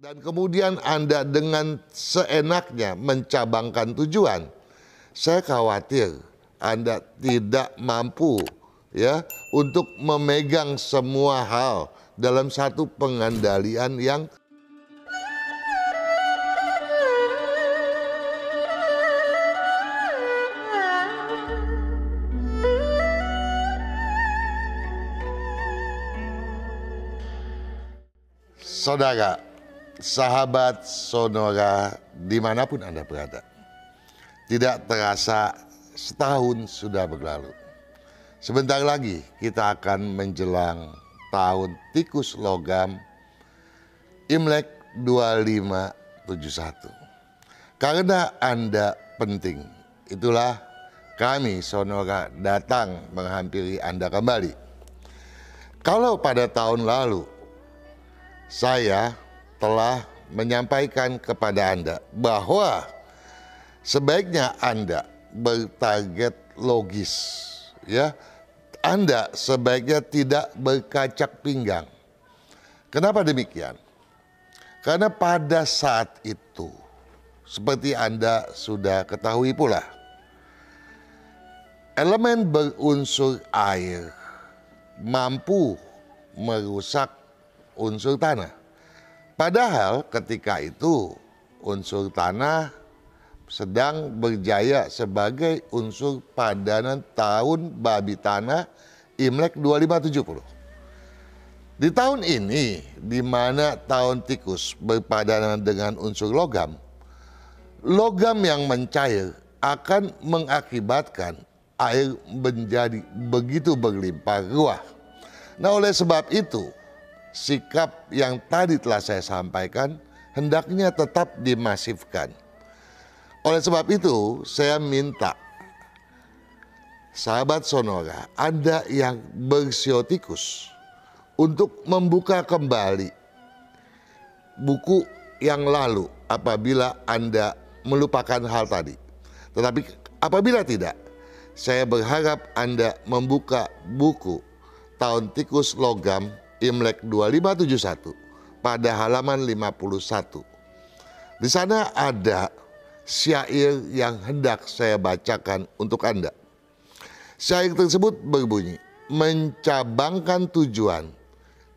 Dan kemudian Anda dengan seenaknya mencabangkan tujuan, saya khawatir Anda tidak mampu ya untuk memegang semua hal dalam satu pengendalian yang saudara. Sahabat Sonora dimanapun Anda berada, tidak terasa setahun sudah berlalu. Sebentar lagi kita akan menjelang tahun Tikus Logam Imlek 2571. Karena Anda penting, itulah kami Sonora datang menghampiri Anda kembali. Kalau pada tahun lalu saya telah menyampaikan kepada Anda bahwa sebaiknya Anda bertarget logis, ya. Anda sebaiknya tidak berkacak pinggang. Kenapa demikian? Karena pada saat itu, seperti Anda sudah ketahui pula, elemen berunsur air mampu merusak unsur tanah. Padahal ketika itu unsur tanah sedang berjaya sebagai unsur padanan tahun babi tanah Imlek 2570. Di tahun ini di mana tahun tikus berpadanan dengan unsur logam, logam yang mencair akan mengakibatkan air menjadi begitu berlimpah ruah. Nah, oleh sebab itu sikap yang tadi telah saya sampaikan hendaknya tetap dimasifkan. Oleh sebab itu saya minta sahabat Sonora, Anda yang bersiotikus, untuk membuka kembali buku yang lalu apabila Anda melupakan hal tadi. Tetapi apabila tidak, saya berharap Anda membuka buku tahun tikus logam Imlek 2571 pada halaman 51. Di sana ada syair yang hendak saya bacakan untuk Anda. Syair tersebut berbunyi, mencabangkan tujuan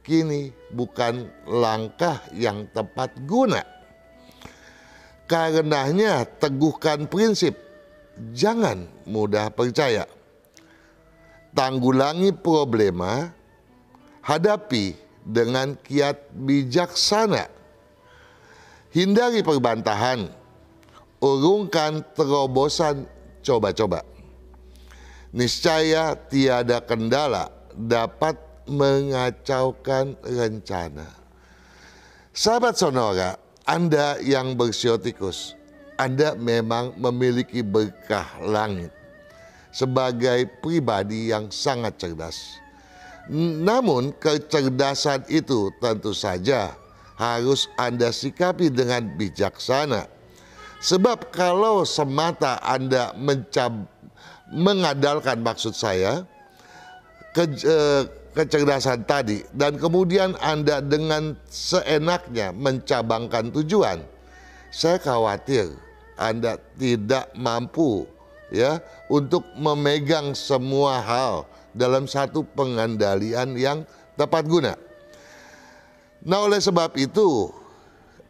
kini bukan langkah yang tepat guna. Karenanya teguhkan prinsip, jangan mudah percaya. Tanggulangi problema, hadapi dengan kiat bijaksana. Hindari perbantahan, urungkan terobosan coba-coba. Niscaya tiada kendala dapat mengacaukan rencana. Sahabat Sonora, Anda yang bersiotikus, Anda memang memiliki berkah langit sebagai pribadi yang sangat cerdas. Namun kecerdasan itu tentu saja harus Anda sikapi dengan bijaksana. Sebab kalau semata Anda mengandalkan maksud saya kecerdasan tadi dan kemudian Anda dengan seenaknya mencabangkan tujuan, saya khawatir Anda tidak mampu ya untuk memegang semua hal dalam satu pengendalian yang tepat guna. Nah, oleh sebab itu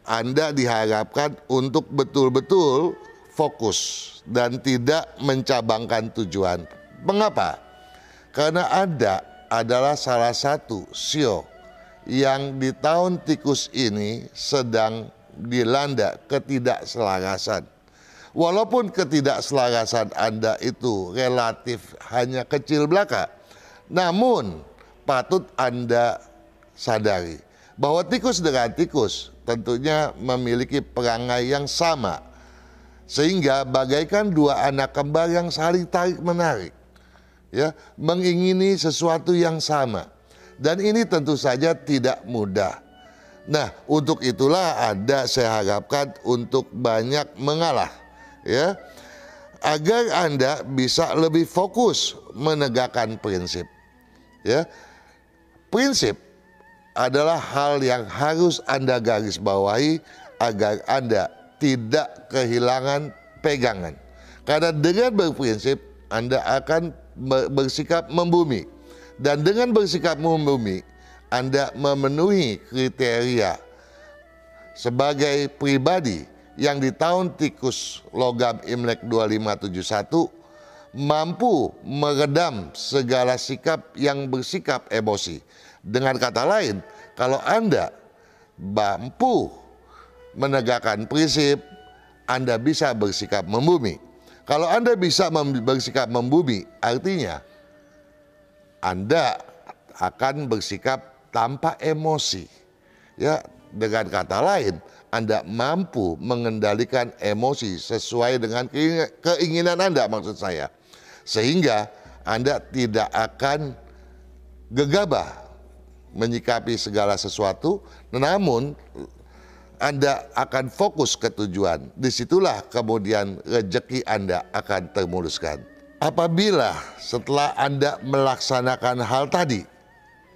Anda diharapkan untuk betul-betul fokus dan tidak mencabangkan tujuan. Mengapa? Karena Anda adalah salah satu sio yang di tahun tikus ini sedang dilanda ketidakselarasan. Walaupun ketidakselarasan Anda itu relatif hanya kecil belaka, namun patut Anda sadari bahwa tikus dengan tikus tentunya memiliki perangai yang sama, sehingga bagaikan dua anak kembar yang saling tarik menarik, ya, mengingini sesuatu yang sama. Dan ini tentu saja tidak mudah. Nah, untuk itulah Anda saya harapkan untuk banyak mengalah, ya, agar Anda bisa lebih fokus menegakkan prinsip, ya. Prinsip adalah hal yang harus Anda garis bawahi agar Anda tidak kehilangan pegangan. Karena dengan berprinsip Anda akan bersikap membumi, dan dengan bersikap membumi Anda memenuhi kriteria sebagai pribadi yang di tahun Tikus Logam Imlek 2571 mampu meredam segala sikap yang bersikap emosi. Dengan kata lain, kalau Anda mampu menegakkan prinsip, Anda bisa bersikap membumi. Kalau Anda bisa bersikap membumi, artinya Anda akan bersikap tanpa emosi. Ya, dengan kata lain, Anda mampu mengendalikan emosi sesuai dengan keinginan Anda, maksud saya. Sehingga Anda tidak akan gegabah menyikapi segala sesuatu, namun Anda akan fokus ke tujuan. Disitulah kemudian rezeki Anda akan termuluskan. Apabila setelah Anda melaksanakan hal tadi,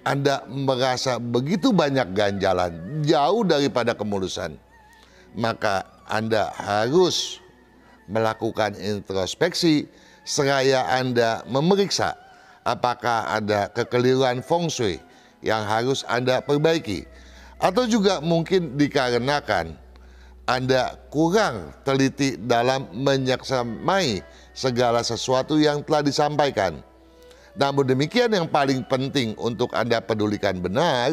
Anda merasa begitu banyak ganjalan, jauh daripada kemulusan, maka Anda harus melakukan introspeksi, seraya Anda memeriksa apakah ada kekeliruan feng shui yang harus Anda perbaiki, atau juga mungkin dikarenakan Anda kurang teliti dalam menyaksamai segala sesuatu yang telah disampaikan. Namun demikian, yang paling penting untuk Anda pedulikan benar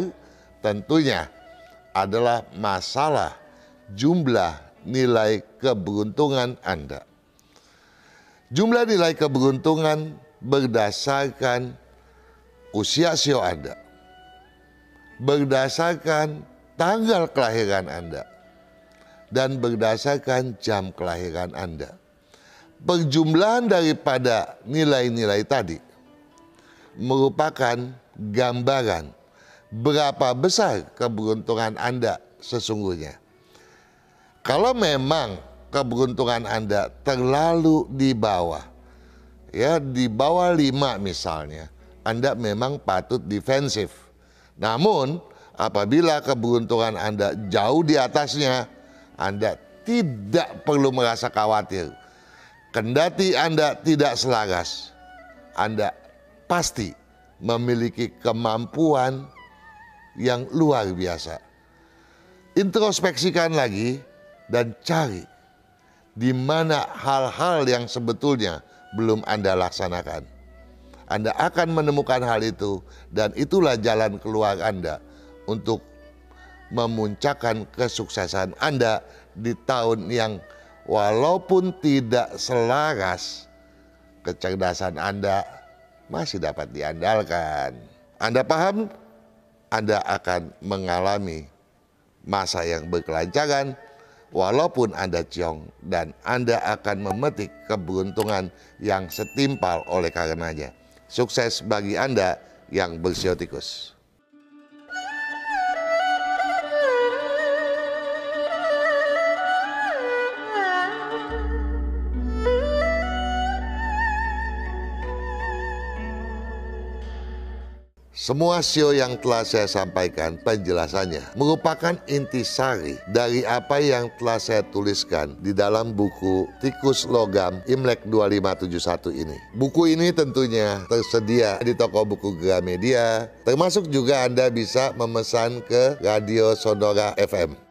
tentunya adalah masalah jumlah nilai keberuntungan Anda. Jumlah nilai keberuntungan berdasarkan usia sio Anda, berdasarkan tanggal kelahiran Anda, dan berdasarkan jam kelahiran Anda. Perjumlahan daripada nilai-nilai tadi merupakan gambaran berapa besar keberuntungan Anda sesungguhnya. Kalau memang keberuntungan Anda terlalu di bawah, ya di bawah 5 misalnya, Anda memang patut defensif. Namun, apabila keberuntungan Anda jauh di atasnya, Anda tidak perlu merasa khawatir. Kendati Anda tidak selaras, Anda pasti memiliki kemampuan yang luar biasa. Introspeksikan lagi dan cari di mana hal-hal yang sebetulnya belum Anda laksanakan. Anda akan menemukan hal itu, dan itulah jalan keluar Anda untuk memuncakkan kesuksesan Anda di tahun yang walaupun tidak selaras, kecerdasan Anda masih dapat diandalkan. Anda paham? Anda akan mengalami masa yang berkelancaran walaupun Anda ciong, dan Anda akan memetik keberuntungan yang setimpal oleh karenanya. Sukses bagi Anda yang bersio tikus. Semua sio yang telah saya sampaikan penjelasannya merupakan intisari dari apa yang telah saya tuliskan di dalam buku Tikus Logam Imlek 2571 ini. Buku ini tentunya tersedia di toko buku Gramedia, termasuk juga Anda bisa memesan ke Radio Sonora FM.